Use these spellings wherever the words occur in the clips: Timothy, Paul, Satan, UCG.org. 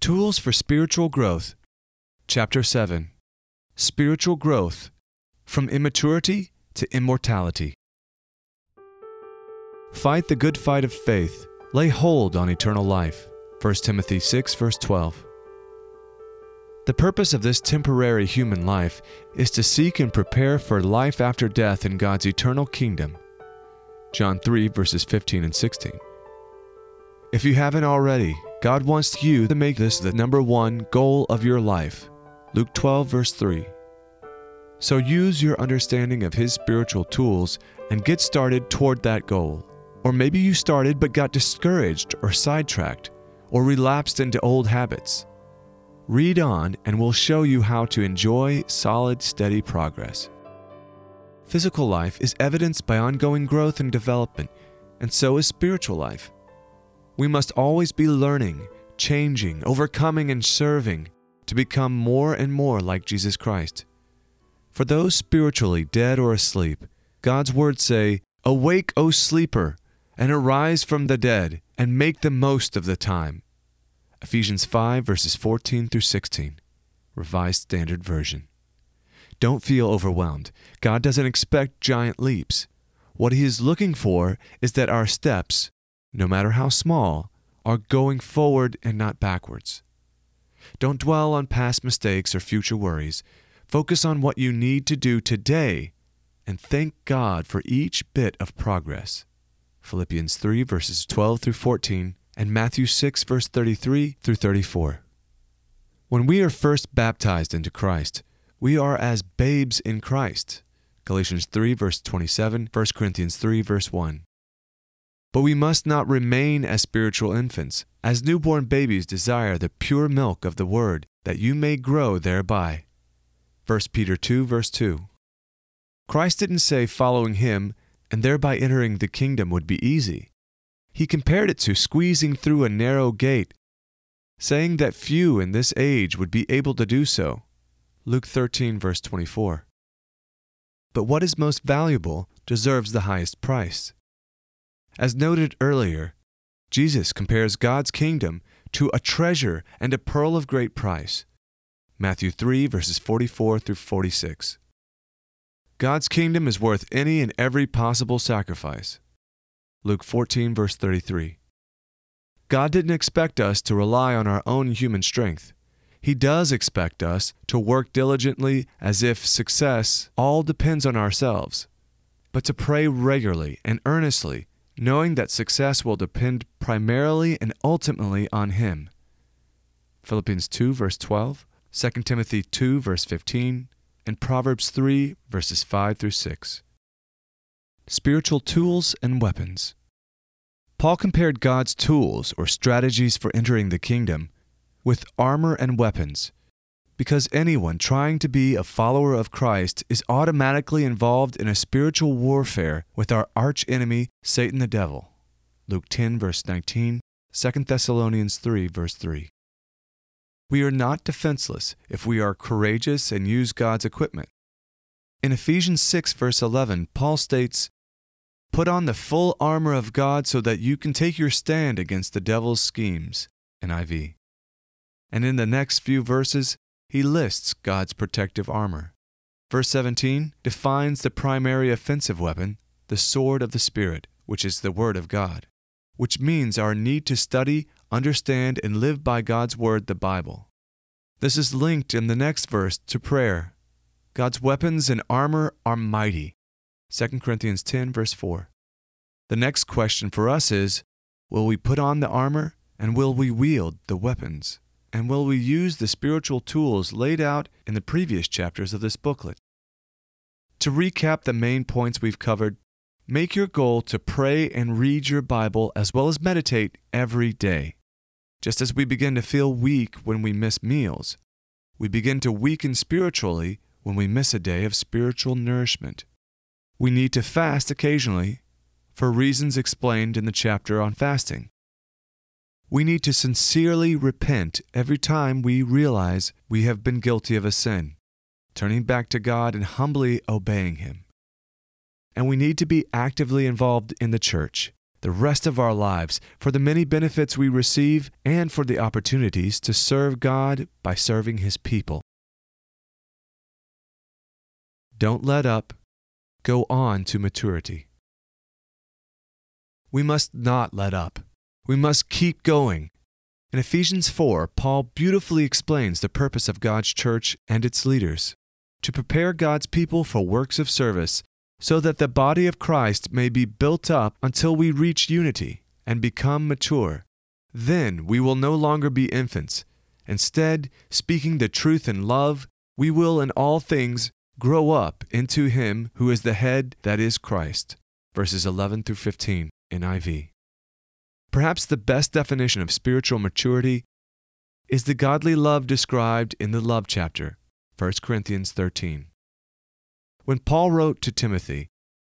Tools for Spiritual Growth, Chapter 7. Spiritual Growth, From Immaturity to Immortality. Fight the good fight of faith. Lay hold on eternal life. 1 Timothy 6, verse 12. The purpose of this temporary human life is to seek and prepare for life after death in God's eternal kingdom. John 3, verses 15 and 16. If you haven't already, God wants you to make this the number one goal of your life. Luke 12, verse 3. So use your understanding of His spiritual tools and get started toward that goal. Or maybe you started but got discouraged or sidetracked or relapsed into old habits. Read on and we'll show you how to enjoy solid, steady progress. Physical life is evidenced by ongoing growth and development, and so is spiritual life. We must always be learning, changing, overcoming, and serving to become more and more like Jesus Christ. For those spiritually dead or asleep, God's words say, "Awake, O sleeper, and arise from the dead, and make the most of the time." Ephesians 5, verses 14 through 16, Revised Standard Version. Don't feel overwhelmed. God doesn't expect giant leaps. What He is looking for is that our steps, no matter how small, are going forward and not backwards. Don't dwell on past mistakes or future worries. Focus on what you need to do today and thank God for each bit of progress. Philippians 3, verses 12 through 14 and Matthew 6, verse 33 through 34. When we are first baptized into Christ, we are as babes in Christ. Galatians 3, verse 27, 1 Corinthians 3, verse 1. But we must not remain as spiritual infants, as newborn babies desire the pure milk of the Word, that you may grow thereby. 1 Peter 2, verse 2. Christ didn't say following Him and thereby entering the kingdom would be easy. He compared it to squeezing through a narrow gate, saying that few in this age would be able to do so. Luke 13, verse 24. But what is most valuable deserves the highest price. As noted earlier, Jesus compares God's kingdom to a treasure and a pearl of great price. Matthew 3, verses 44 through 46. God's kingdom is worth any and every possible sacrifice. Luke 14, verse 33. God didn't expect us to rely on our own human strength. He does expect us to work diligently as if success all depends on ourselves, but to pray regularly and earnestly, knowing that success will depend primarily and ultimately on Him. Philippians 2, verse 12, 2 Timothy 2, verse 15, and Proverbs 3, verses 5 through 6. Spiritual tools and weapons. Paul compared God's tools or strategies for entering the kingdom with armor and weapons, because anyone trying to be a follower of Christ is automatically involved in a spiritual warfare with our archenemy, Satan the devil. Luke 10, verse 19, 2 Thessalonians 3, verse 3. We are not defenseless if we are courageous and use God's equipment. In Ephesians 6, verse 11, Paul states, "Put on the full armor of God so that you can take your stand against the devil's schemes." NIV. And in the next few verses, he lists God's protective armor. Verse 17 defines the primary offensive weapon, the sword of the Spirit, which is the Word of God, which means our need to study, understand, and live by God's Word, the Bible. This is linked in the next verse to prayer. God's weapons and armor are mighty. 2 Corinthians 10, verse 4. The next question for us is, will we put on the armor, and will we wield the weapons? And will we use the spiritual tools laid out in the previous chapters of this booklet? To recap the main points we've covered, make your goal to pray and read your Bible as well as meditate every day. Just as we begin to feel weak when we miss meals, we begin to weaken spiritually when we miss a day of spiritual nourishment. We need to fast occasionally for reasons explained in the chapter on fasting. We need to sincerely repent every time we realize we have been guilty of a sin, turning back to God and humbly obeying Him. And we need to be actively involved in the church, the rest of our lives for the many benefits we receive and for the opportunities to serve God by serving His people. Don't let up. Go on to maturity. We must not let up. We must keep going. In Ephesians 4, Paul beautifully explains the purpose of God's church and its leaders, to prepare God's people for works of service, so that the body of Christ may be built up until we reach unity and become mature. Then we will no longer be infants. Instead, speaking the truth in love, we will in all things grow up into Him who is the head, that is Christ. Verses 11 through 15, NIV. Perhaps the best definition of spiritual maturity is the godly love described in the love chapter, 1 Corinthians 13. When Paul wrote to Timothy,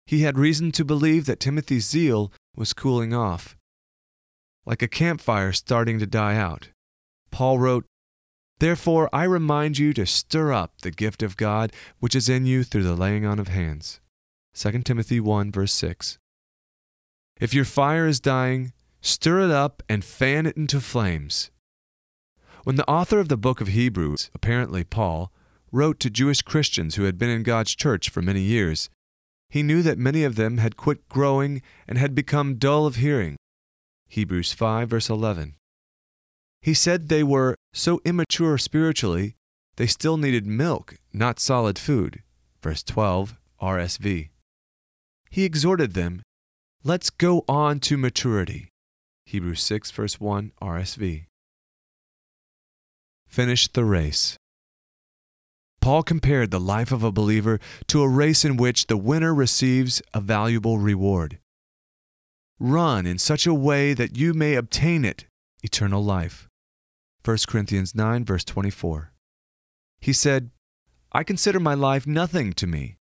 he had reason to believe that Timothy's zeal was cooling off, like a campfire starting to die out. Paul wrote, "Therefore I remind you to stir up the gift of God which is in you through the laying on of hands." 2 Timothy 1, verse 6. If your fire is dying, stir it up and fan it into flames. When the author of the book of Hebrews, apparently Paul, wrote to Jewish Christians who had been in God's church for many years, he knew that many of them had quit growing and had become dull of hearing. Hebrews 5, verse 11. He said they were so immature spiritually, they still needed milk, not solid food. Verse 12, RSV. He exhorted them, "Let's go on to maturity." Hebrews 6, verse 1, RSV. Finish the race. Paul compared the life of a believer to a race in which the winner receives a valuable reward. "Run in such a way that you may obtain it, eternal life." 1 Corinthians 9, verse 24. He said, "I consider my life nothing to me,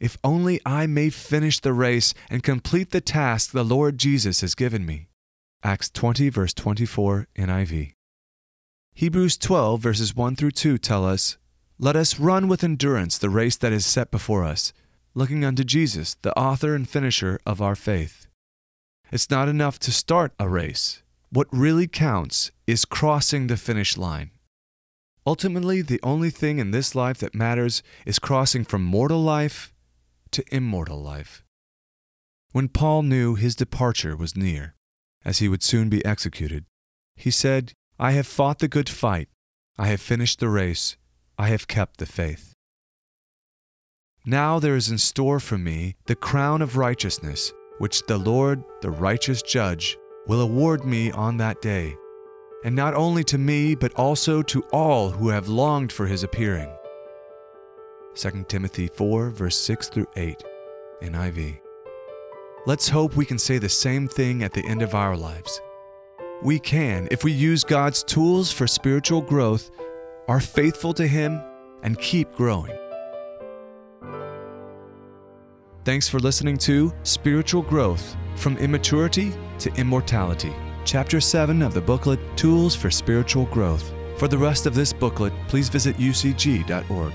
if only I may finish the race and complete the task the Lord Jesus has given me." Acts 20, verse 24, NIV. Hebrews 12, verses 1 through 2 tell us, "Let us run with endurance the race that is set before us, looking unto Jesus, the author and finisher of our faith." It's not enough to start a race. What really counts is crossing the finish line. Ultimately, the only thing in this life that matters is crossing from mortal life to immortal life. When Paul knew his departure was near, as he would soon be executed, he said, "I have fought the good fight, I have finished the race, I have kept the faith. Now there is in store for me the crown of righteousness, which the Lord, the righteous judge, will award me on that day, and not only to me, but also to all who have longed for His appearing." 2 Timothy 4, verse 6 through 8, NIV. Let's hope we can say the same thing at the end of our lives. We can, if we use God's tools for spiritual growth, are faithful to Him, and keep growing. Thanks for listening to Spiritual Growth, From Immaturity to Immortality, Chapter 7 of the booklet Tools for Spiritual Growth. For the rest of this booklet, please visit UCG.org.